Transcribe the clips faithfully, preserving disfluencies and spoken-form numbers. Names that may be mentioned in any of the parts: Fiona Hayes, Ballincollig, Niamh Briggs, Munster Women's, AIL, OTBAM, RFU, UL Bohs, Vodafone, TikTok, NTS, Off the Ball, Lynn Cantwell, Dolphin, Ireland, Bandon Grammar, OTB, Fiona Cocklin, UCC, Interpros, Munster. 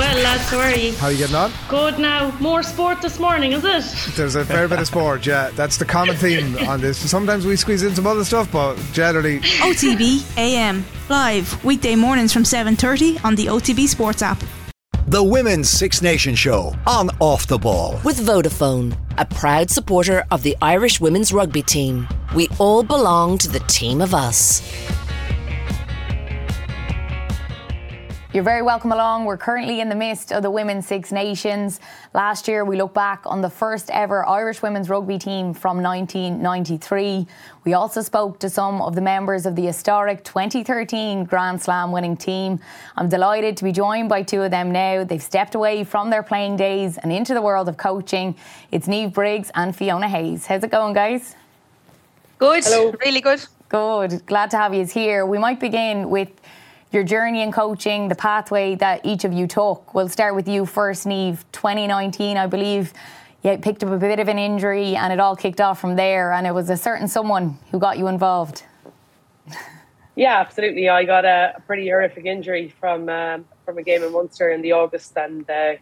Well, lads, how are you? How are you getting on? Good now. More sport this morning, is it? There's a fair bit of sport, yeah. That's the common theme on this. Sometimes we squeeze in some other stuff, but generally... O T B A M, live, weekday mornings from seven thirty on the O T B Sports app. The Women's Six Nations Show on Off the Ball. With Vodafone, a proud supporter of the Irish women's rugby team. We all belong to the team of us. You're very welcome along. We're currently in the midst of the Women's Six Nations. Last year, we look back on the first ever Irish women's rugby team from nineteen ninety-three. We also spoke to some of the members of the historic twenty thirteen Grand Slam winning team. I'm delighted to be joined by two of them now. They've stepped away from their playing days and into the world of coaching. It's Niamh Briggs and Fiona Hayes. How's it going, guys? Good. Hello. Really good. Good. Glad to have you here. We might begin with your journey in coaching, the pathway that each of you took. We'll start with you first, Niamh. twenty nineteen, I believe, you picked up a bit of an injury and it all kicked off from there, and it was a certain someone who got you involved. Yeah, absolutely. I got a pretty horrific injury from um, from a game in Munster in the August, and uh,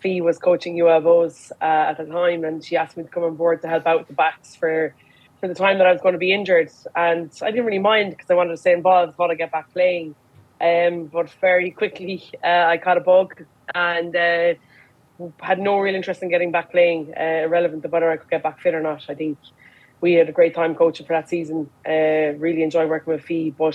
Fee was coaching U L Bohs uh, at the time, and she asked me to come on board to help out with the backs for for the time that I was going to be injured. And I didn't really mind because I wanted to stay involved, wanted to get back playing. Um, but very quickly uh, I caught a bug and uh, had no real interest in getting back playing, uh, irrelevant to whether I could get back fit or not. I think we had a great time coaching for that season, uh, really enjoyed working with Fee, but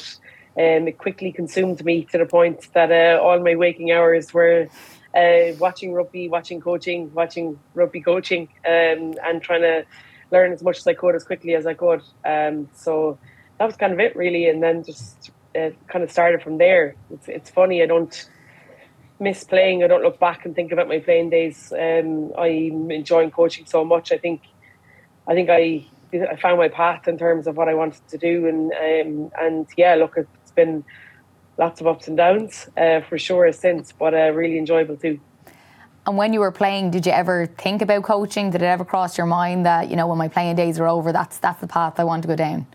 um, it quickly consumed me to the point that uh, all my waking hours were uh, watching rugby, watching coaching, watching rugby coaching, um, and trying to learn as much as I could as quickly as I could. Um, so that was kind of it really, and then just it kind of started from there. It's, it's funny, I don't miss playing. I don't look back and think about my playing days. Um, I'm enjoying coaching so much. I think I think I, I found my path in terms of what I wanted to do. And, um, and yeah, look, it's been lots of ups and downs uh, for sure since, but uh, really enjoyable too. And when you were playing, did you ever think about coaching? Did it ever cross your mind that, you know, when my playing days are over, that's that's the path I want to go down?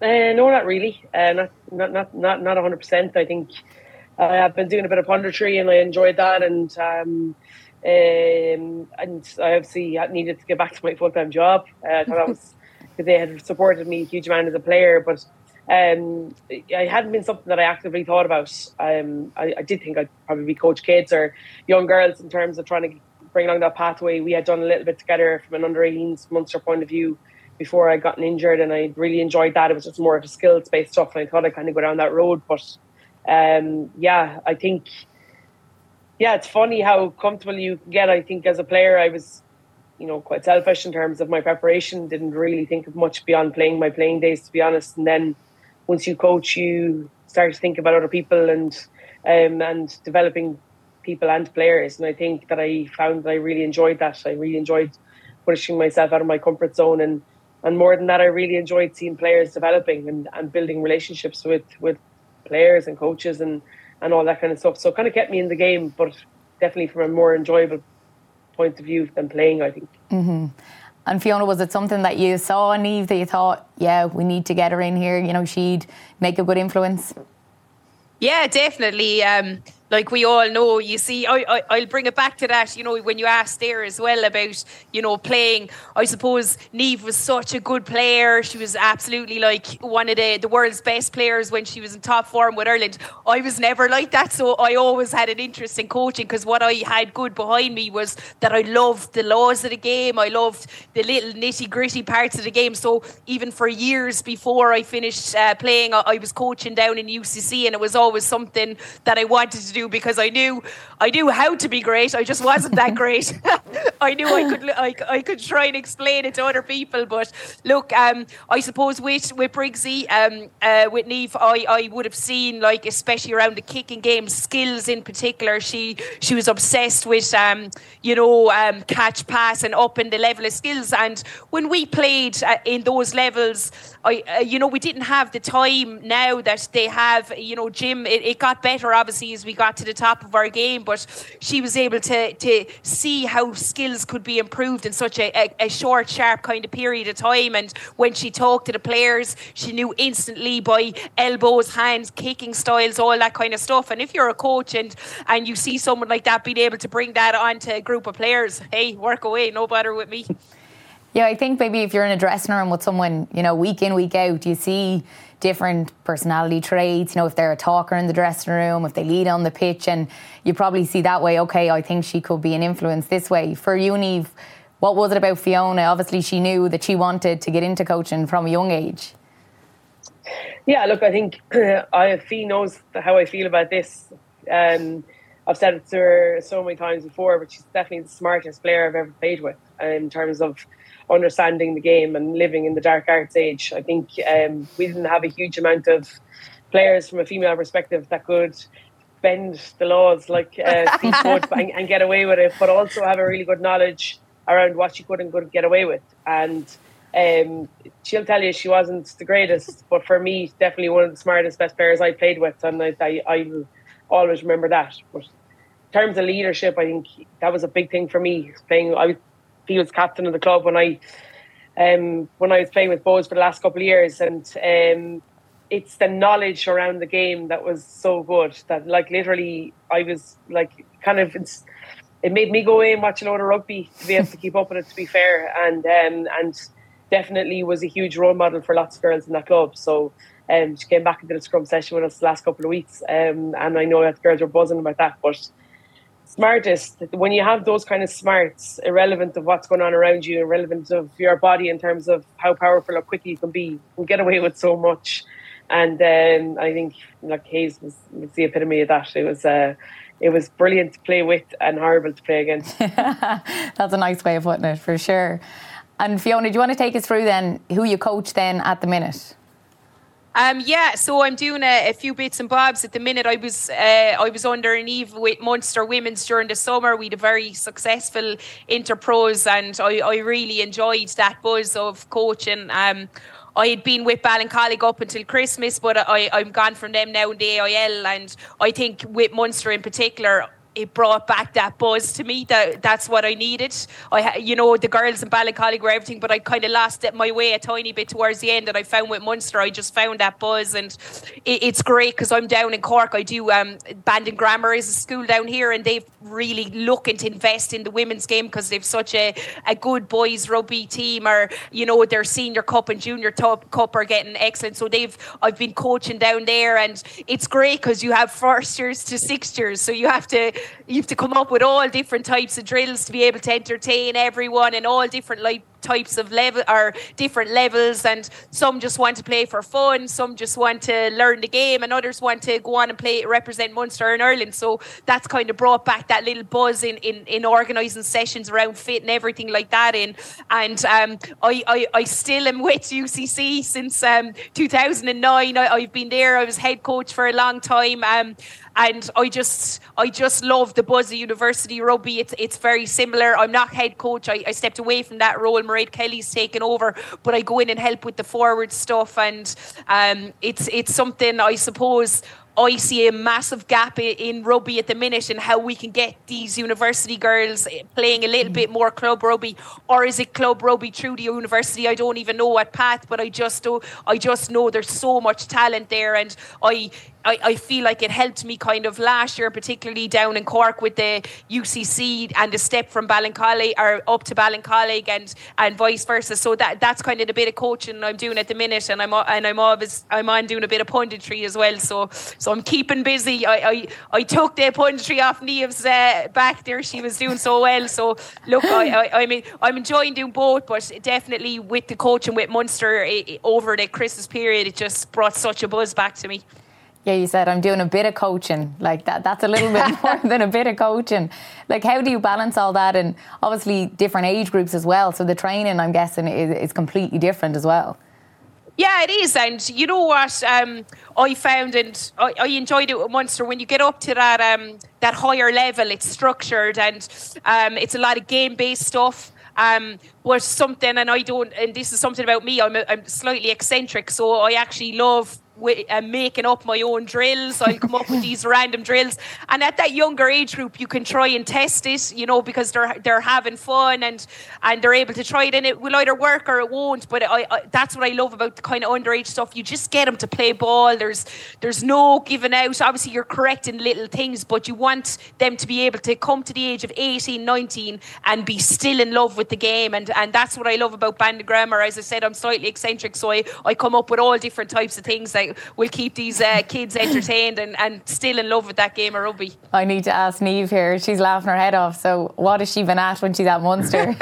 Uh, no, not really. Uh, not not not not not one hundred percent. I think uh, I've been doing a bit of punditry and I enjoyed that, and um, um, and I obviously needed to get back to my full time job. Uh, I thought that was because they had supported me a huge amount as a player, but um, it hadn't been something that I actively thought about. Um, I, I did think I'd probably coach kids or young girls in terms of trying to bring along that pathway. We had done a little bit together from an under eighteens Munster point of view before I gotten injured, and I really enjoyed that. It was just more of a skills based stuff, and I thought I'd kind of go down that road. But um, yeah, I think, yeah, it's funny how comfortable you can get. I think as a player, I was, you know, quite selfish in terms of my preparation, didn't really think of much beyond playing my playing days, to be honest. And then once you coach, you start to think about other people and um, and developing people and players. And I think that I found that I really enjoyed that. I really enjoyed pushing myself out of my comfort zone, and And more than that, I really enjoyed seeing players developing and, and building relationships with, with players and coaches and, and all that kind of stuff. So it kind of kept me in the game, but definitely from a more enjoyable point of view than playing, I think. Mm-hmm. And Fiona, was it something that you saw in Niamh that you thought, yeah, we need to get her in here, you know, she'd make a good influence? Yeah, definitely. Um, like we all know, you see, I, I, I'll bring it back to that, you know, when you asked there as well about, you know, playing. I suppose Niamh was such a good player. She was absolutely like one of the, the world's best players when she was in top form with Ireland. I was never like that, so I always had an interest in coaching because what I had good behind me was that I loved the laws of the game. I loved the little nitty-gritty parts of the game. So even for years before I finished uh, playing, I, I was coaching down in U C C, and it was always was something that I wanted to do because I knew I knew how to be great. I just wasn't that great. I knew I could I, I could try and explain it to other people, but look, um, I suppose with with Briggsy, um, uh, with Niamh, I, I would have seen, like, especially around the kicking game, skills in particular. She she was obsessed with um, you know um, catch, pass, and up in the level of skills. And when we played uh, in those levels, I uh, you know we didn't have the time now that they have. You know, gym. It, it got better, obviously, as we got got to the top of our game, but she was able to to see how skills could be improved in such a, a, a short, sharp kind of period of time. And when she talked to the players, she knew instantly by elbows, hands, kicking styles, all that kind of stuff. And if you're a coach and, and you see someone like that being able to bring that onto a group of players, hey, work away, no bother with me. Yeah, I think maybe if you're in a dressing room with someone, you know, week in, week out, you see different personality traits, you know, if they're a talker in the dressing room, if they lead on the pitch, and you probably see that way, okay, I think she could be an influence this way. For you, Niamh, what was it about Fiona? Obviously, she knew that she wanted to get into coaching from a young age. Yeah, look, I think uh, I, Fee knows how I feel about this. Um, I've said it to her so many times before, but she's definitely the smartest player I've ever played with in terms of understanding the game and living in the dark arts age. I think um, we didn't have a huge amount of players from a female perspective that could bend the laws like uh, Steve would and, and get away with it, but also have a really good knowledge around what she could and couldn't get away with. And um, she'll tell you she wasn't the greatest, but for me, definitely one of the smartest, best players I played with, and I, I, I always remember that. But in terms of leadership, I think that was a big thing for me. Playing, I was He was captain of the club when I um, when I was playing with Bohs for the last couple of years, and um, it's the knowledge around the game that was so good that, like, literally I was like kind of it's, it made me go away and watch a load of rugby to be able to keep up with it, to be fair, and um, and definitely was a huge role model for lots of girls in that club. So um, she came back into the scrum session with us the last couple of weeks, um, and I know that the girls were buzzing about that, but smartest, when you have those kind of smarts, irrelevant of what's going on around you, irrelevant of your body in terms of how powerful or quickly you can be, you can get away with so much. And um, I think, like, Hayes was, was the epitome of that. It was uh, it was brilliant to play with and horrible to play against. That's a nice way of putting it, for sure. And Fiona, do you want to take us through then who you coach then at the minute? Um, yeah, so I'm doing a, a few bits and bobs at the minute. I was uh, I was under Niamh with Munster Women's during the summer. We had a very successful Interpros, and I, I really enjoyed that buzz of coaching. Um, I had been with Ballincollig up until Christmas, but I, I'm gone from them now in the A I L, and I think with Munster in particular, it brought back that buzz to me. That that's what I needed. I, you know, the girls in Ballincollig were everything, but I kind of lost it my way a tiny bit towards the end. And I found with Munster, I just found that buzz, and it, it's great because I'm down in Cork. I do um, Bandon Grammar is a school down here, and they've really looking to invest in the women's game because they've such a, a good boys rugby team. Or, you know, their senior cup and junior top cup are getting excellent. So they've I've been coaching down there, and it's great because you have first years to sixth years, so you have to. You have to come up with all different types of drills to be able to entertain everyone, and all different like types of level or different levels. And some just want to play for fun, some just want to learn the game, and others want to go on and play represent Munster and Ireland. So that's kind of brought back that little buzz in in, in organising sessions around fit and everything like that. In and um, I, I I still am with U C C since um, two thousand nine. I, I've been there. I was head coach for a long time. Um, And I just I just love the buzz of university rugby. It's it's very similar. I'm not head coach. I, I stepped away from that role. Mairead Kelly's taken over, but I go in and help with the forward stuff. And um, it's it's something, I suppose, I see a massive gap in rugby at the minute, and how we can get these university girls playing a little bit more club rugby, or is it club rugby through the university? I don't even know what path, but I just do. I just know there's so much talent there, and I, I, I feel like it helped me kind of last year, particularly down in Cork with the U C C and the step from Ballincollig or up to Ballincollig and and vice versa. So that that's kind of the bit of coaching I'm doing at the minute, and I'm and I'm always I'm on doing a bit of punditry as well. So. So I'm keeping busy. I I, I took the punditry off Niamh's uh, back there. She was doing so well. So look, I, I, I mean, I'm enjoying doing both, but definitely with the coaching with Munster it, it, over the Christmas period, it just brought such a buzz back to me. Yeah, you said I'm doing a bit of coaching. Like that, that's a little bit more than a bit of coaching. Like, how do you balance all that? And obviously different age groups as well. So the training, I'm guessing, is, is completely different as well. Yeah, it is. And you know what um, I found, and I, I enjoyed it with Munster, when you get up to that um, that higher level, it's structured, and um, it's a lot of game-based stuff. Um, was something, and I don't, and this is something about me, I'm, a, I'm slightly eccentric, so I actually love with, uh, making up my own drills. I'll come up with these random drills, and at that younger age group you can try and test it, you know, because they're they're having fun and and they're able to try it, and it will either work or it won't. But I, I that's what I love about the kind of underage stuff. You just get them to play ball. There's there's no giving out. Obviously you're correcting little things, but you want them to be able to come to the age of eighteen, nineteen and be still in love with the game, and and that's what I love about Bandon Grammar. As I said, I'm slightly eccentric, so I, I come up with all different types of things that will keep these uh, kids entertained and, and still in love with that game of rugby. I need to ask Niamh here. She's laughing her head off. So what has she been at when she's at Munster?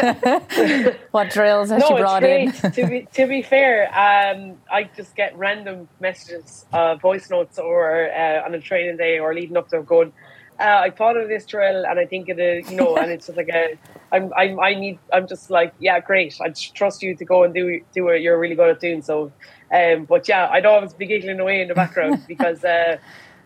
What drills has no, she brought it's in? to, be, to be fair, um, I just get random messages, uh, voice notes or uh, on a training day or leading up to a goal. Uh, I thought of this drill and I think it is, you know, and it's just like a, I'm, I'm, I need, I'm just like, yeah, great. I trust you to go and do do what you're really good at doing. So, um, but yeah, I know I was giggling away in the background because uh,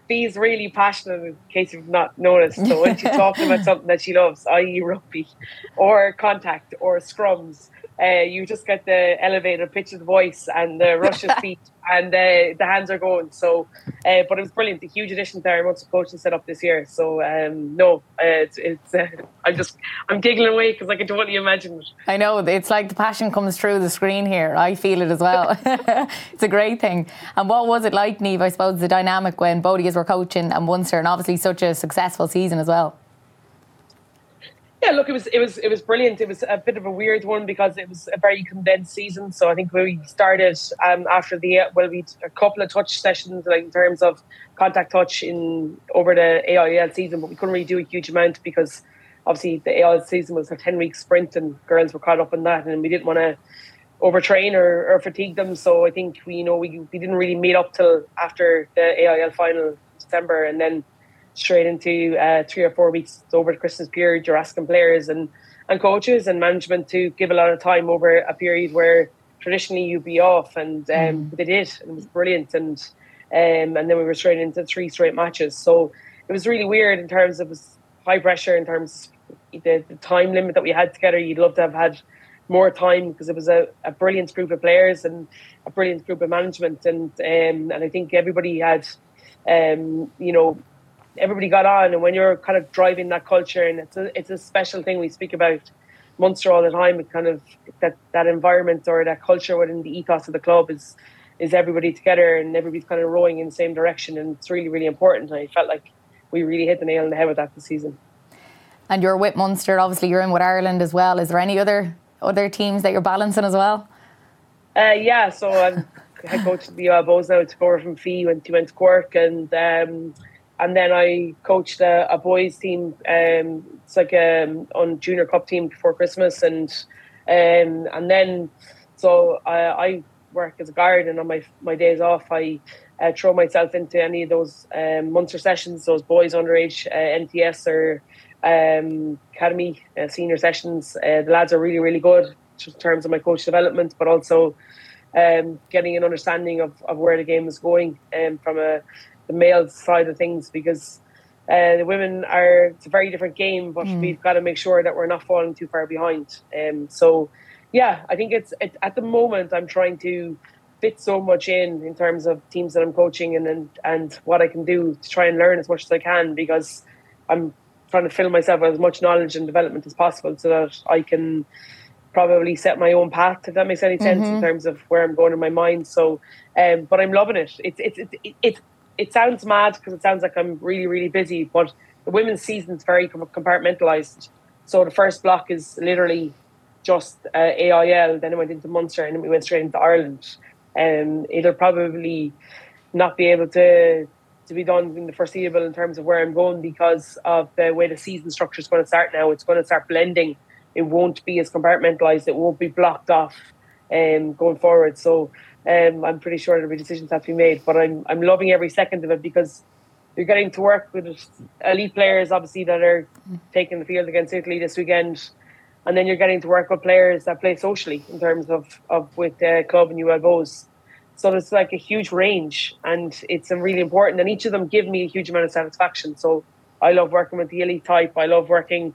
Bee's really passionate, in case you've not noticed. So when she's talking about something that she loves, that is rugby or contact or scrums, uh, you just get the elevated pitch of the voice and the rush of feet. And uh, the hands are going. So, uh, but it was brilliant. A huge addition to our Munster coaching set up this year. So, um, no, uh, it's, it's uh, I'm just, I'm giggling away because I can totally imagine it. I know. It's like the passion comes through the screen here. I feel it as well. It's a great thing. And what was it like, Niamh, I suppose, the dynamic when Bodies were coaching and Munster, and obviously such a successful season as well? Yeah, look, it was it was it was brilliant. It was a bit of a weird one because it was a very condensed season. So I think we started um, after the well, we a couple of touch sessions, like in terms of contact touch in over the A I L season, but we couldn't really do a huge amount because obviously the A I L season was a ten week sprint and girls were caught up in that, and we didn't want to overtrain or, or fatigue them. So I think we you know we we didn't really meet up till after the A I L final in December, and then straight into uh, three or four weeks over the Christmas period. You're asking players and, and coaches and management to give a lot of time over a period where traditionally you'd be off, and um, mm. they did. It was brilliant, and um, and then we were straight into three straight matches. So it was really weird in terms of high pressure, in terms of the, the time limit that we had together. You'd love to have had more time because it was a, a brilliant group of players and a brilliant group of management, and um, and I think everybody had, um, you know. everybody got on, and when you're kind of driving that culture, and it's a, it's a special thing. We speak about Munster all the time. It kind of that, that environment or that culture within the ethos of the club is is everybody together and everybody's kind of rowing in the same direction, and it's really, really important. I felt like we really hit the nail on the head with that this season. And you're with Munster, obviously you're in with Ireland as well. Is there any other other teams that you're balancing as well? Uh, yeah, so I'm head coach of the U L Bohs now. I took over from Fee when he went to Cork, and um, And then I coached a, a boys team, um, it's like um, on junior cup team before Christmas, and um, and then so I, I work as a guard, and on my my days off I uh, throw myself into any of those um, Munster sessions, those boys underage uh, N T S or um, academy uh, senior sessions. Uh, the lads are really really good in terms of my coach development, but also um, getting an understanding of, of where the game is going um, from a the male side of things, because uh, the women are, it's a very different game, but mm. we've got to make sure that we're not falling too far behind. Um, so, yeah, I think it's it, at the moment I'm trying to fit so much in in terms of teams that I'm coaching and, and and what I can do to try and learn as much as I can, because I'm trying to fill myself with as much knowledge and development as possible so that I can probably set my own path, if that makes any sense, mm-hmm. in terms of where I'm going in my mind. So, um, but I'm loving it. It's it's it's it, it, It sounds mad because it sounds like I'm really, really busy, but the women's season is very compartmentalised. So the first block is literally just uh, A I L, then it went into Munster, and then we went straight into Ireland. Um, it'll probably not be able to, to be done in the foreseeable in terms of where I'm going because of the way the season structure is going to start now. It's going to start blending. It won't be as compartmentalised. It won't be blocked off um, going forward. So... Um, I'm pretty sure there'll be decisions that have to be made, but I'm I'm loving every second of it because you're getting to work with elite players, obviously, that are taking the field against Italy this weekend, and then you're getting to work with players that play socially in terms of, of with the uh, club and U L Bohs. So there's like a huge range, and it's really important, and each of them give me a huge amount of satisfaction. So I love working with the elite type. I love working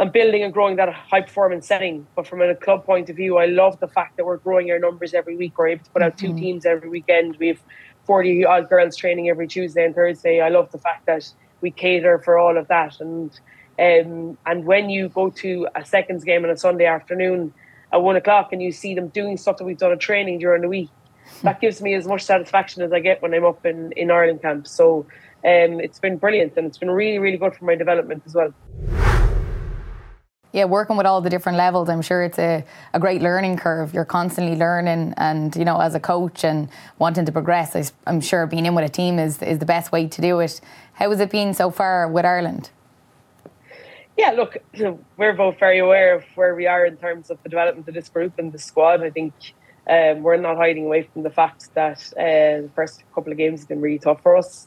and building and growing that high-performance setting. But from a club point of view, I love the fact that we're growing our numbers every week. We're able to put out two mm-hmm. teams every weekend. We have forty-odd girls training every Tuesday and Thursday. I love the fact that we cater for all of that. And um, and when you go to a seconds game on a Sunday afternoon at one o'clock and you see them doing stuff that we've done at training during the week, that gives me as much satisfaction as I get when I'm up in, in Ireland camp. So um, it's been brilliant, and it's been really, really good for my development as well. Yeah, working with all the different levels, I'm sure it's a, a great learning curve. You're constantly learning, and, you know, as a coach and wanting to progress, I, I'm sure being in with a team is, is the best way to do it. How has it been so far with Ireland? Yeah, look, we're both very aware of where we are in terms of the development of this group and the squad. I think um, we're not hiding away from the fact that uh, the first couple of games have been really tough for us.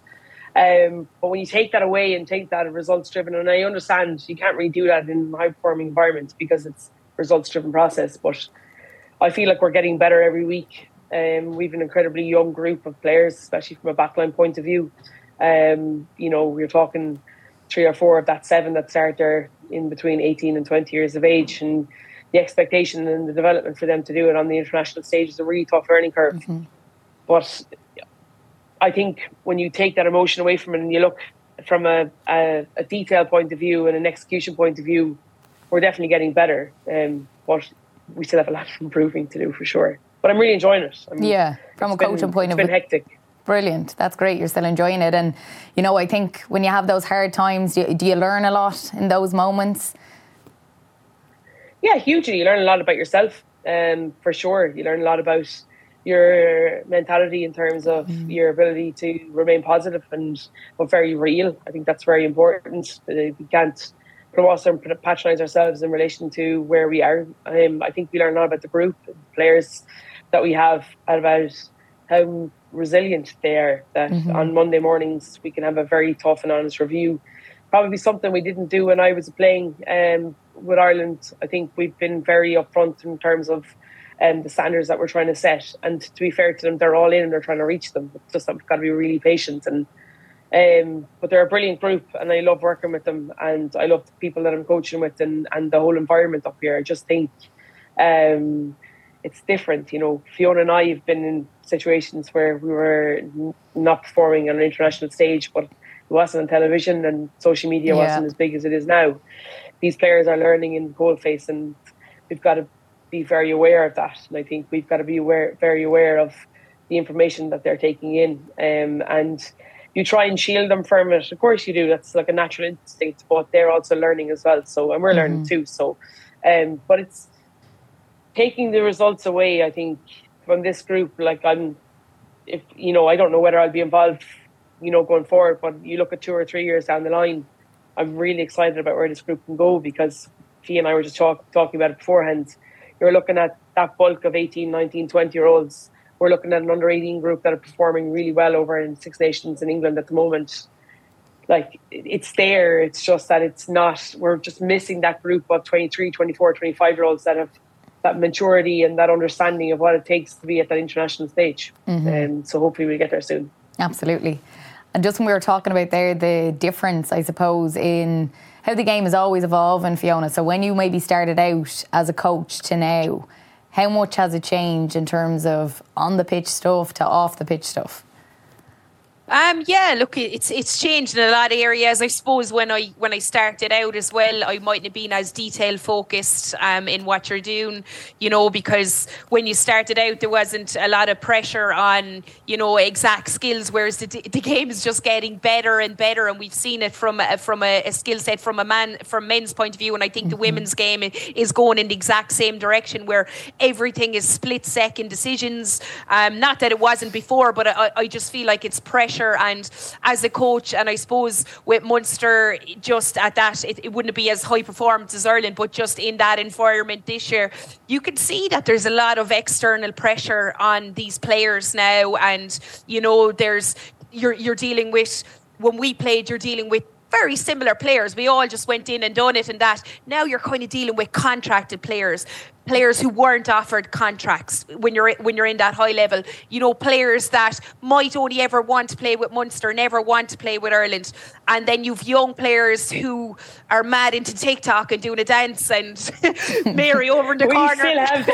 Um, but when you take that away and take that results driven, and I understand you can't really do that in high performing environments because it's results driven process, but I feel like we're getting better every week. Um, we have an incredibly young group of players, especially from a backline point of view. Um, you know, we're talking three or four of that seven that start there in between eighteen and twenty years of age, and the expectation and the development for them to do it on the international stage is a really tough learning curve. Mm-hmm. But I think when you take that emotion away from it and you look from a, a, a detail point of view and an execution point of view, we're definitely getting better. Um, but we still have a lot of improving to do for sure. But I'm really enjoying it. I mean, yeah, from a been, coaching point of view. It's been hectic. Brilliant. That's great. You're still enjoying it. And, you know, I think when you have those hard times, do you, do you learn a lot in those moments? Yeah, hugely. You learn a lot about yourself, um, for sure. You learn a lot about your mentality in terms of mm. your ability to remain positive and but very real. I think that's very important. We can't promote and patronise ourselves in relation to where we are. Um, I think we learn a lot about the group, the players that we have, and about how resilient they are. That mm-hmm. on Monday mornings we can have a very tough and honest review. Probably something we didn't do when I was playing um, with Ireland. I think we've been very upfront in terms of and the standards that we're trying to set, and to be fair to them, they're all in and they're trying to reach them. It's just that we've got to be really patient, and um, but they're a brilliant group, and I love working with them, and I love the people that I'm coaching with, and, and the whole environment up here. I just think um, it's different, you know. Fiona and I have been in situations where we were not performing on an international stage, but it wasn't on television, and social media yeah. wasn't as big as it is now. These players are learning in goalface, and we've got to be very aware of that, and I think we've got to be aware, very aware of the information that they're taking in, um, and you try and shield them from it. Of course you do, that's like a natural instinct, but they're also learning as well, so and we're mm-hmm. learning too. So, um, but it's taking the results away, I think, from this group. Like I'm, if you know, I don't know whether I'll be involved, you know, going forward, but you look at two or three years down the line, I'm really excited about where this group can go, because Fee and I were just talk, talking about it beforehand. You're looking at that bulk of eighteen, nineteen, twenty year olds. We're looking at an under eighteen group that are performing really well over in Six Nations in England at the moment. Like, it's there. It's just that it's not, we're just missing that group of twenty-three, twenty-four, twenty-five year olds that have that maturity and that understanding of what it takes to be at that international stage. Mm-hmm. Um, so hopefully we'll get there soon. Absolutely. And just when we were talking about there, the difference, I suppose, in how the game is always evolving, Fiona. So when you maybe started out as a coach to now, how much has it changed in terms of on-the-pitch stuff to off-the-pitch stuff? Um, yeah, look, it's it's changed in a lot of areas. I suppose when I when I started out as well, I mightn't have been as detail focused um, in what you're doing, you know, because when you started out, there wasn't a lot of pressure on, you know, exact skills, whereas the, the game is just getting better and better. And we've seen it from a, from a, a skill set from a man from men's point of view. And I think mm-hmm. the women's game is going in the exact same direction, where everything is split second decisions. Um, not that it wasn't before, but I, I just feel like it's pressure. And as a coach, and I suppose with Munster, just at that, it, it wouldn't be as high performance as Ireland, but just in that environment this year, you can see that there's a lot of external pressure on these players now. And, you know, there's you're you're dealing with, when we played, you're dealing with very similar players. We all just went in and done it and that. Now you're kind of dealing with contracted players. players who weren't offered contracts when you're when you're in that high level. You know, players that might only ever want to play with Munster, never want to play with Ireland. And then you've young players who are mad into TikTok and doing a dance and Mary over in the we corner. We still have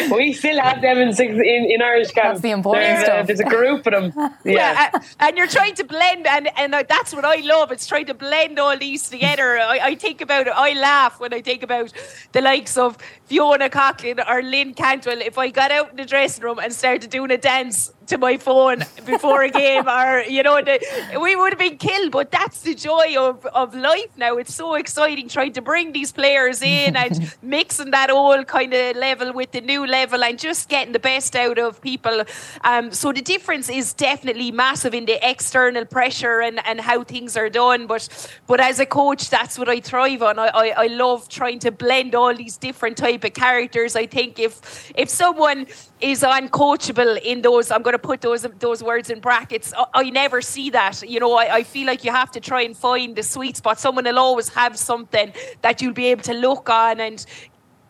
them. We still have them in six, in, in Irish camp. That's the important there's, stuff. Uh, there's a group of them. Yeah, yeah and, and you're trying to blend, and, and that's what I love. It's trying to blend all these together. I, I think about it. I laugh when I think about the likes of Fiona Cocklin or Lynn Cantwell. If I got out in the dressing room and started doing a dance to my phone before a game, or you know, the, we would have been killed. But that's the joy of, of life now. It's so exciting trying to bring these players in and mixing that old kind of level with the new level and just getting the best out of people. Um, so the difference is definitely massive in the external pressure and, and how things are done. But but as a coach, that's what I thrive on. I, I, I love trying to blend all these different type of characters. I think if if someone is uncoachable in those, I'm going to put those those words in brackets, I, I never see that. You know, I, I feel like you have to try and find the sweet spot. Someone will always have something that you'll be able to look on, and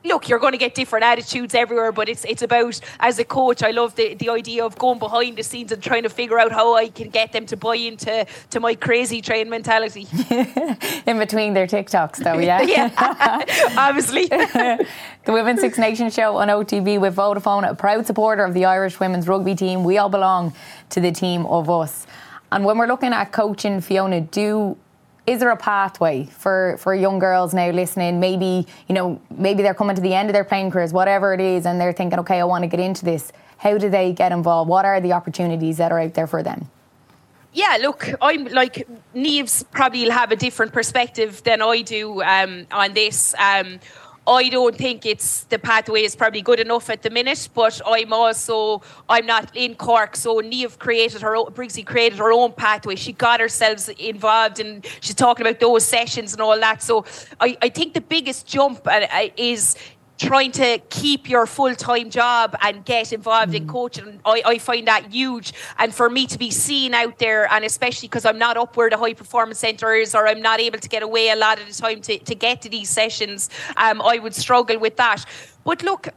look, you're going to get different attitudes everywhere, but it's it's about, as a coach, I love the, the idea of going behind the scenes and trying to figure out how I can get them to buy into to my crazy train mentality. In between their TikToks though, yeah? Yeah, obviously. The Women's Six Nations show on O T V with Vodafone, a proud supporter of the Irish women's rugby team. We all belong to the team of us. And when we're looking at coaching, Fiona, do... is there a pathway for, for young girls now listening? Maybe, you know, maybe they're coming to the end of their playing careers, whatever it is, and they're thinking, okay, I want to get into this. How do they get involved? What are the opportunities that are out there for them? Yeah, look, I'm like, Niamh's probably will have a different perspective than I do um, on this. Um, I don't think it's the pathway is probably good enough at the minute, but I'm also, I'm not in Cork, so Niamh created her own, Briggsy created her own pathway. She got herself involved and she's talking about those sessions and all that. So I, I think the biggest jump is trying to keep your full-time job and get involved mm-hmm. in coaching. I, I find that huge, and for me to be seen out there, and especially because I'm not up where the high performance centre is, or I'm not able to get away a lot of the time to, to get to these sessions, um, I would struggle with that. But look,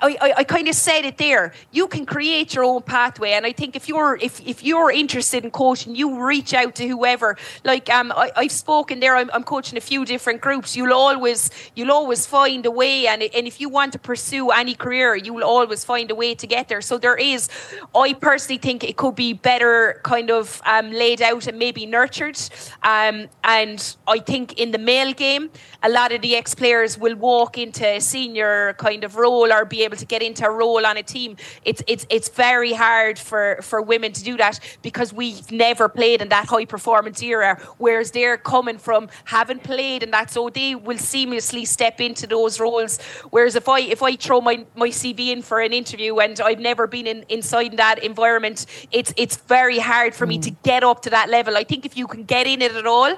I, I, I kind of said it there. You can create your own pathway, and I think if you're if, if you're interested in coaching, you reach out to whoever. Like um, I, I've spoken there. I'm, I'm coaching a few different groups. You'll always you'll always find a way, and and if you want to pursue any career, you'll always find a way to get there. So there is. I personally think it could be better kind of um, laid out and maybe nurtured. Um, and I think in the male game, a lot of the ex-players will walk into a senior kind of role or be able to get into a role on a team. It's it's it's very hard for, for women to do that because we've never played in that high performance era, whereas they're coming from having played and that, so they will seamlessly step into those roles. Whereas if I if I throw my, my C V in for an interview and I've never been in, inside that environment, it's it's very hard for mm. me to get up to that level. I think if you can get in it at all,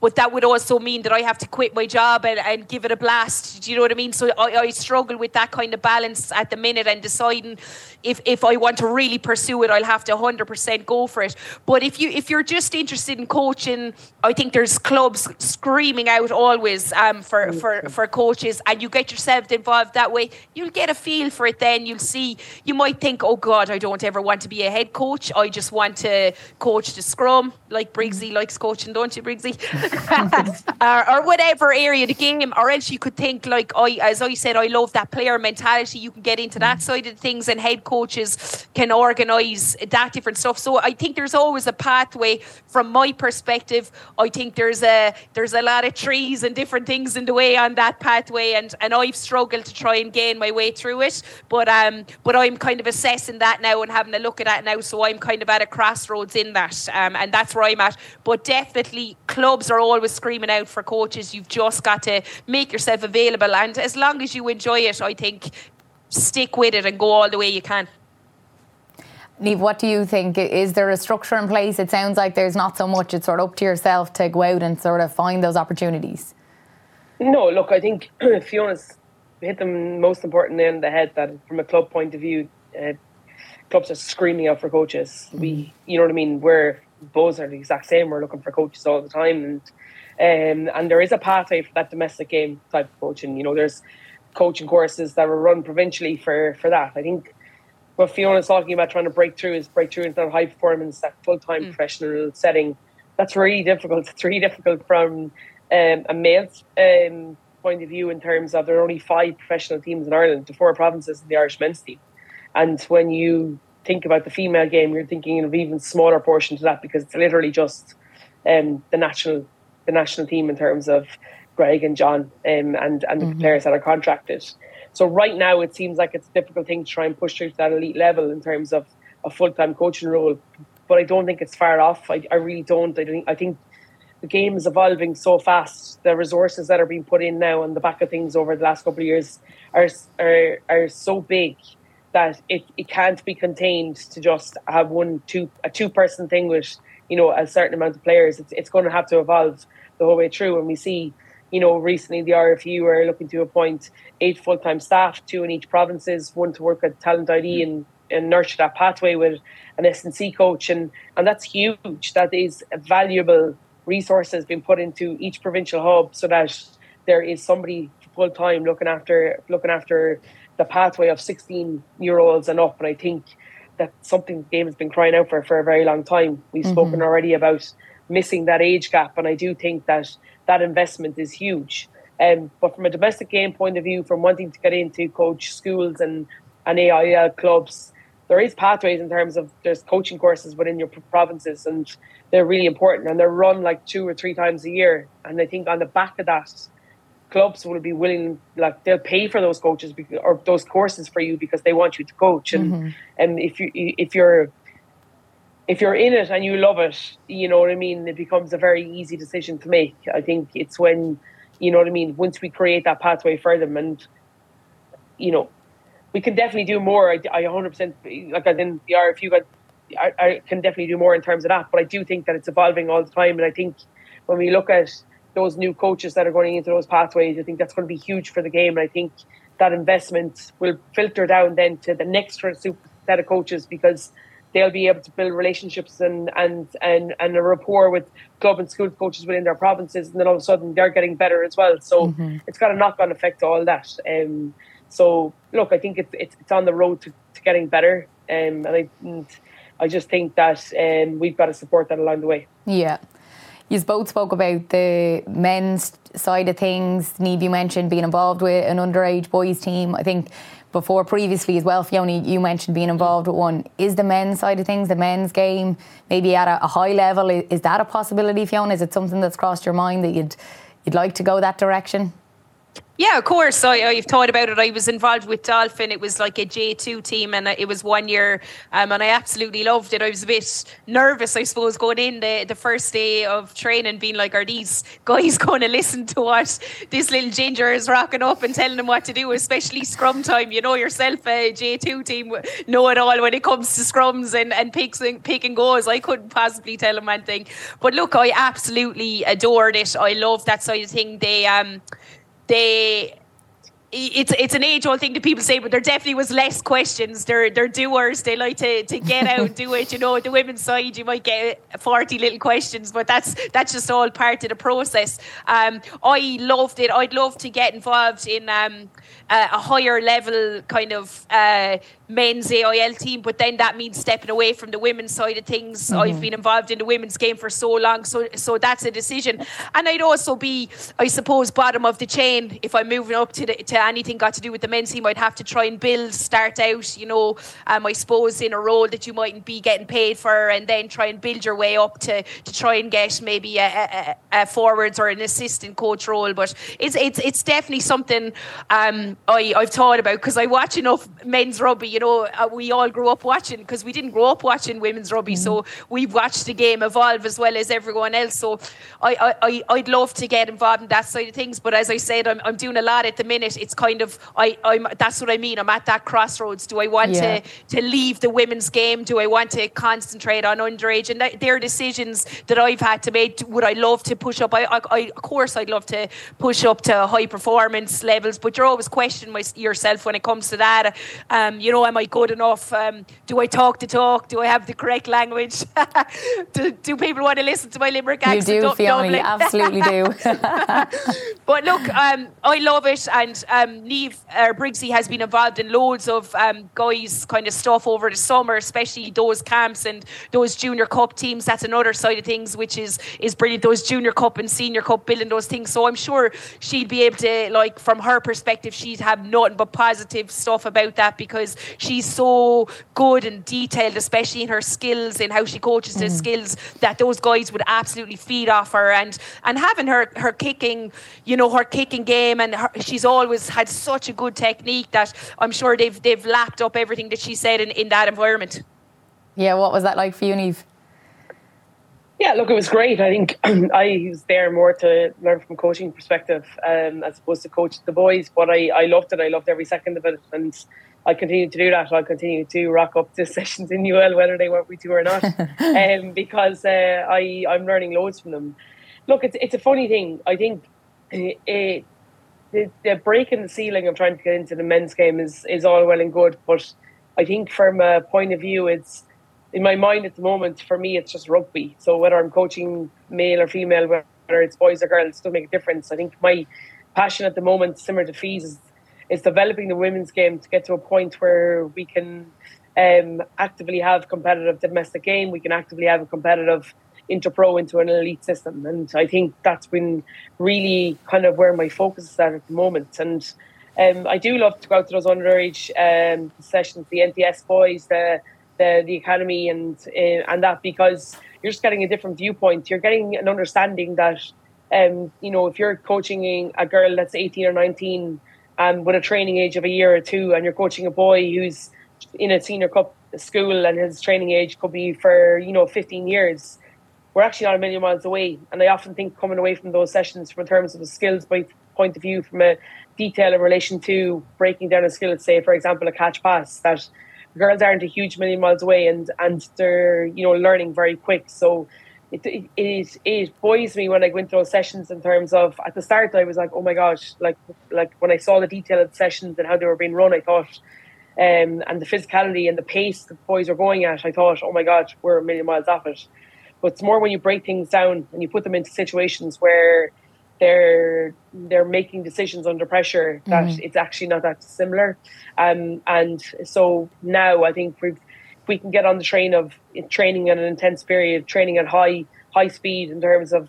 but that would also mean that I have to quit my job and, and give it a blast. Do you know what I mean? So I, I struggle with that kind of balance at the minute, and deciding if, if I want to really pursue it, I'll have to one hundred percent go for it. But if, you, if you're just interested in coaching, I think there's clubs screaming out always um, for, for, for coaches, and you get yourself involved that way. You'll get a feel for it then. You'll see. You might think, oh God, I don't ever want to be a head coach. I just want to coach the scrum, like Briggsy likes coaching, don't you, Briggsy? or, or whatever area of the game. Or else you could think, like I, as I said, I love that player mentality. You can get into that side of things, and head coaches can organise that different stuff. So I think there's always a pathway. From my perspective, I think there's a there's a lot of trees and different things in the way on that pathway, and, and I've struggled to try and gain my way through it, but um, but I'm kind of assessing that now and having a look at that now, so I'm kind of at a crossroads in that, um, and that's where I'm at. But definitely clubs are always screaming out for coaches. You've just got to make yourself available, and as long as you enjoy it, I think stick with it and go all the way you can. Niamh, what do you think? Is there a structure in place? It sounds like there's not so much. It's sort of up to yourself to go out and sort of find those opportunities. No, look, I think Fiona's hit the most important nail in the head, that from a club point of view, uh, clubs are screaming out for coaches. Mm. We, you know what I mean? We're Bohs are the exact same. We're looking for coaches all the time, and um, and there is a pathway for that domestic game type of coaching. You know, there's coaching courses that were run provincially for, for that. I think what Fiona's talking about, trying to break through, is break through into that high performance, that full-time mm. professional setting. That's really difficult. It's really difficult from um, a male's um, point of view, in terms of there are only five professional teams in Ireland, the four provinces and the Irish men's team. And when you think about the female game, you're thinking of even smaller portion to that, because it's literally just um, the national the national team in terms of Greg and John um, and, and the mm-hmm. players that are contracted. So right now it seems like it's a difficult thing to try and push through to that elite level in terms of a full-time coaching role. But I don't think it's far off. I, I really don't. I think I think the game is evolving so fast. The resources that are being put in now on the back of things over the last couple of years are are, are so big that it, it can't be contained to just have one two a two person thing with, you know, a certain amount of players. It's it's going to have to evolve the whole way through. And we see, you know, recently the R F U are looking to appoint eight full time staff, two in each provinces, one to work at Talent I D and. and nurture that pathway with an S and C coach. And, and that's huge. That is a valuable resources being put into each provincial hub, so that there is somebody full-time looking after looking after the pathway of sixteen-year-olds and up. And I think that's something the game has been crying out for for a very long time. We've mm-hmm. spoken already about missing that age gap, and I do think that that investment is huge. Um, but from a domestic game point of view, from wanting to get into coach schools and, and A I L clubs, there is pathways in terms of there's coaching courses within your provinces, and they're really important, and they're run like two or three times a year. And I think on the back of that, clubs will be willing, like they'll pay for those coaches because, or those courses for you, because they want you to coach. And mm-hmm. and if you if you're if you're in it and you love it, you know what I mean, it becomes a very easy decision to make. I think it's when, you know what I mean, once we create that pathway for them, and you know, we can definitely do more. I, I one hundred percent, like I think the R F U got, I, I can definitely do more in terms of that. But I do think that it's evolving all the time. And I think when we look at those new coaches that are going into those pathways, I think that's going to be huge for the game. And I think that investment will filter down then to the next set of coaches, because they'll be able to build relationships and, and, and, and a rapport with club and school coaches within their provinces. And then all of a sudden they're getting better as well. So mm-hmm. it's got a knock-on effect to all that. Um, So, look, I think it's it's on the road to, to getting better. Um, and, I, and I just think that um, we've got to support that along the way. Yeah. You both spoke about the men's side of things. Niamh, you mentioned being involved with an underage boys team. I think before previously as well, Fiona, you mentioned being involved with one. Is the men's side of things, the men's game, maybe at a, a high level, is that a possibility, Fiona? Is it something that's crossed your mind that you'd you'd like to go that direction? Yeah, of course. I, I've thought about it. I was involved with Dolphin. It was like a J two team, and it was one year, um, and I absolutely loved it. I was a bit nervous, I suppose, going in the, the first day of training, being like, are these guys going to listen to what this little ginger is rocking up and telling them what to do, especially scrum time? You know yourself, a J two team know it all when it comes to scrums and, and picks and pick and goes. I couldn't possibly tell them anything. But look, I absolutely adored it. I loved that side of thing. They... um. They, it's it's an age-old thing that people say, but there definitely was less questions. They're they're doers. They like to, to get out and do it. You know, at the women's side, you might get forty little questions, but that's that's just all part of the process. Um, I loved it. I'd love to get involved in um a, a higher level kind of uh. men's A I L team, but then that means stepping away from the women's side of things. Mm-hmm. I've been involved in the women's game for so long, so so that's a decision. And I'd also be, I suppose, bottom of the chain. If I'm moving up to the, to anything got to do with the men's team, I'd have to try and build, start out, you know, um, I suppose in a role that you mightn't be getting paid for, and then try and build your way up to, to try and get maybe a, a, a forwards or an assistant coach role. But it's it's it's definitely something um, I, I've thought about, because I watch enough men's rugby. You know, uh, we all grew up watching, because we didn't grow up watching women's rugby. So we've watched the game evolve as well as everyone else. So I, I, I'd love to get involved in that side of things. But as I said, I'm, I'm doing a lot at the minute. It's kind of, I, I'm, that's what I mean. I'm at that crossroads. Do I want yeah. to, to leave the women's game? Do I want to concentrate on underage? And that, there are decisions that I've had to make. Would I love to push up? I, I, I of course, I'd love to push up to high performance levels, but you're always questioning my, yourself when it comes to that. Um, you know, am I good enough? Um, do I talk the talk? Do I have the correct language? do, do people want to listen to my Limerick accent? You do, Fiona, you absolutely do. But look, um, I love it, and um, Niamh uh, Briggsy has been involved in loads of um, guys kind of stuff over the summer, especially those camps and those junior cup teams. That's another side of things which is is brilliant, those junior cup and senior cup, building those things. So I'm sure she'd be able to, like, from her perspective, she'd have nothing but positive stuff about that, because she's so good and detailed, especially in her skills and how she coaches the mm. skills, that those guys would absolutely feed off her. And and having her her kicking, you know, her kicking game, and her, she's always had such a good technique that I'm sure they've they've lapped up everything that she said in, in that environment. Yeah, what was that like for you, Niamh? Yeah, look, it was great. I think I was there more to learn from a coaching perspective um, as opposed to coach the boys, but I, I loved it. I loved every second of it, and I continue to do that. I'll continue to rock up to sessions in U L, whether they work with you or not, um, because uh, I, I'm learning loads from them. Look, it's it's a funny thing. I think it, it, the, the break in the ceiling of trying to get into the men's game is, is all well and good, but I think from a point of view, it's, in my mind at the moment, for me, it's just rugby. So whether I'm coaching male or female, whether it's boys or girls, it doesn't make a difference. I think my passion at the moment, similar to Fees, is, is developing the women's game to get to a point where we can um, actively have competitive domestic game. We can actively have a competitive interpro into an elite system. And I think that's been really kind of where my focus is at at the moment. And um, I do love to go out to those underage um, sessions, the N T S boys, the The, the academy and uh, and that, because you're just getting a different viewpoint. You're getting an understanding that, um, you know, if you're coaching a girl that's eighteen or nineteen and um, with a training age of a year or two, and you're coaching a boy who's in a senior cup school and his training age could be for, you know, fifteen years, we're actually not a million miles away. And I often think coming away from those sessions from terms of a skills point of view, from a detail in relation to breaking down a skill, say, for example, a catch pass, that girls aren't a huge million miles away, and, and they're, you know, learning very quick. So it, it it it buoys me when I go into those sessions in terms of, at the start, I was like, oh my gosh, like like when I saw the detail of the sessions and how they were being run, I thought, um, and the physicality and the pace that the boys were going at, I thought, oh my God, we're a million miles off it. But it's more when you break things down and you put them into situations where they're they're making decisions under pressure, that mm-hmm. it's actually not that dissimilar. Um, and so now I think we've, we can get on the train of training at an intense period, training at high high speed in terms of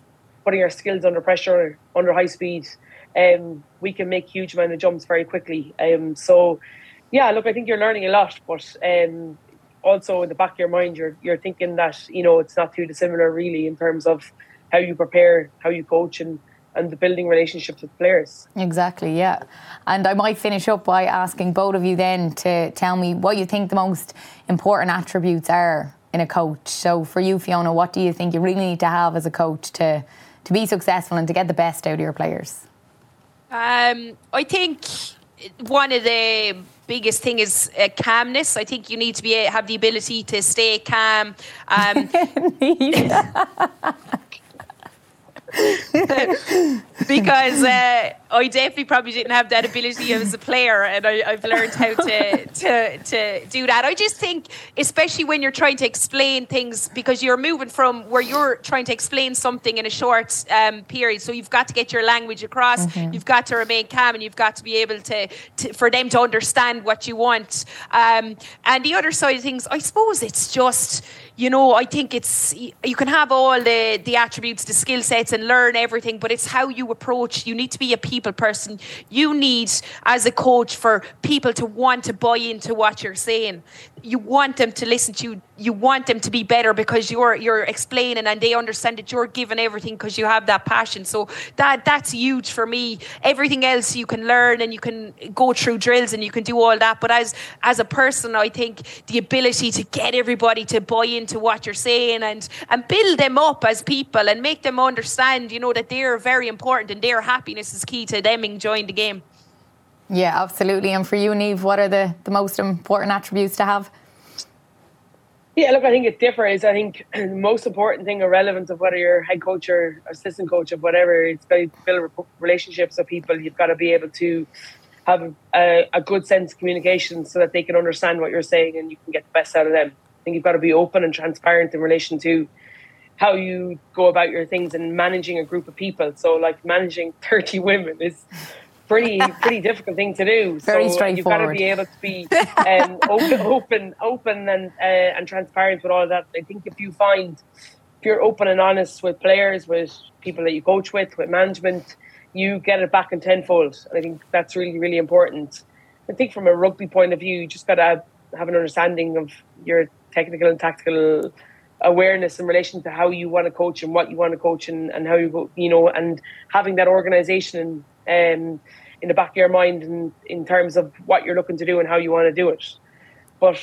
putting our skills under pressure, under high speed. Um, we can make huge amount of jumps very quickly. Um, so, yeah, look, I think you're learning a lot, but um, also in the back of your mind, you're you're thinking that, you know, it's not too dissimilar really in terms of how you prepare, how you coach, and and the building relationships with players. Exactly, yeah. And I might finish up by asking both of you then to tell me what you think the most important attributes are in a coach. So for you, Fiona, what do you think you really need to have as a coach to, to be successful and to get the best out of your players? Um, I think one of the biggest thing is uh, calmness. I think you need to be have the ability to stay calm. Um, because uh, I definitely probably didn't have that ability as a player, and I, I've learned how to, to to do that. I just think, especially when you're trying to explain things, because you're moving from where you're trying to explain something in a short um, period, so you've got to get your language across, mm-hmm. you've got to remain calm, and you've got to be able to, to for them to understand what you want. Um, and the other side of things, I suppose it's just, you know, I think it's, you can have all the, the attributes, the skill sets, and learn everything, but it's how you approach. You need to be a people person. You need, as a coach, for people to want to buy into what you're saying. You want them to listen to you. You want them to be better because you're you're explaining and they understand that you're giving everything because you have that passion. So that that's huge for me. Everything else you can learn and you can go through drills and you can do all that. But as as a person, I think the ability to get everybody to buy into to what you're saying and and build them up as people and make them understand, you know, that they're very important and their happiness is key to them enjoying the game. Yeah, absolutely. And for you, Niamh, what are the, the most important attributes to have? Yeah, look, I think it differs. I think the most important thing, irrelevant of whether you're head coach or assistant coach or whatever, it's got to build relationships with people. You've got to be able to have a, a good sense of communication so that they can understand what you're saying and you can get the best out of them. I think you've got to be open and transparent in relation to how you go about your things and managing a group of people. So like managing thirty women is pretty pretty difficult thing to do. Very so straightforward. You've got to be able to be um, open, open, open, and uh, and transparent with all of that. I think if you find if you're open and honest with players, with people that you coach with, with management, you get it back in tenfold. And I think that's really, really important. I think from a rugby point of view, you just got to have an understanding of your technical and tactical awareness in relation to how you want to coach and what you want to coach and, and how you go, you know, and having that organisation um, in the back of your mind in, in terms of what you're looking to do and how you want to do it. But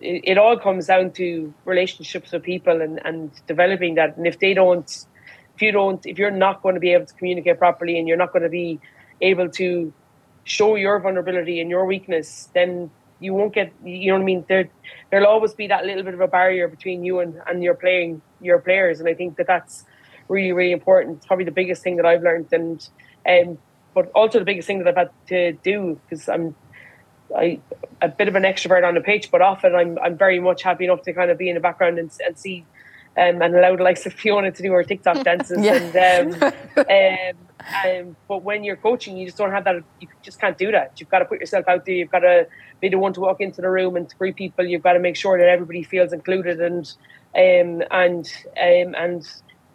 it, it all comes down to relationships with people and, and developing that. And if they don't, if you don't, if you're not going to be able to communicate properly and you're not going to be able to show your vulnerability and your weakness, then you won't get, you know what I mean? There, there'll always be that little bit of a barrier between you and, and your playing, your players. And I think that that's really, really important. It's probably the biggest thing that I've learned. And, um, but also the biggest thing that I've had to do, because I'm I, a bit of an extrovert on the pitch, but often I'm I'm very much happy enough to kind of be in the background and, and see um, and allow the likes of Fiona to do her TikTok dances. Yeah. And, um, um, Um, but when you're coaching, you just don't have that. You just can't do that. You've got to put yourself out there. You've got to be the one to walk into the room and to greet people. You've got to make sure that everybody feels included and um, and um, and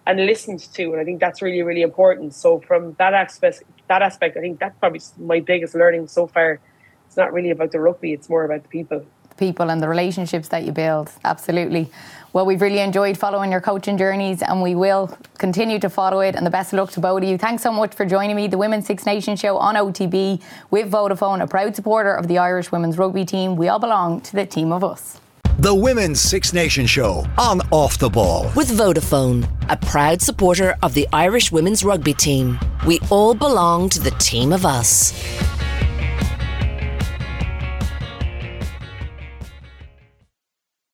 and listened to. And I think that's really, really important. So from that aspect, that aspect, I think that's probably my biggest learning so far. It's not really about the rugby. It's more about the people. people and the relationships that you build. Absolutely. Well, we've really enjoyed following your coaching journeys and we will continue to follow it, and the best of luck to both of you. Thanks so much for joining me. The Women's Six Nations Show on O T B with Vodafone, a proud supporter of the Irish women's rugby team. We all belong to the team of us. The Women's Six Nations Show on Off the Ball with Vodafone, a proud supporter of the Irish women's rugby team. We all belong to the team of us.